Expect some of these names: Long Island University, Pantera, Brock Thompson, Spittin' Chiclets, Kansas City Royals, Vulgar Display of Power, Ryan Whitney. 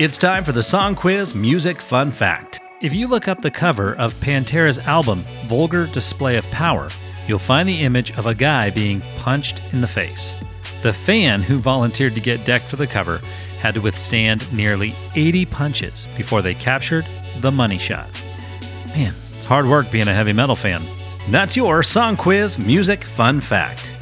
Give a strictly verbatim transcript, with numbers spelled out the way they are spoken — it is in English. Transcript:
It's time for the Song Quiz Music Fun Fact. If you look up the cover of Pantera's album, Vulgar Display of Power, you'll find the image of a guy being punched in the face. The fan who volunteered to get decked for the cover had to withstand nearly eighty punches before they captured the money shot. Man, it's hard work being a heavy metal fan. That's your Song Quiz Music Fun Fact.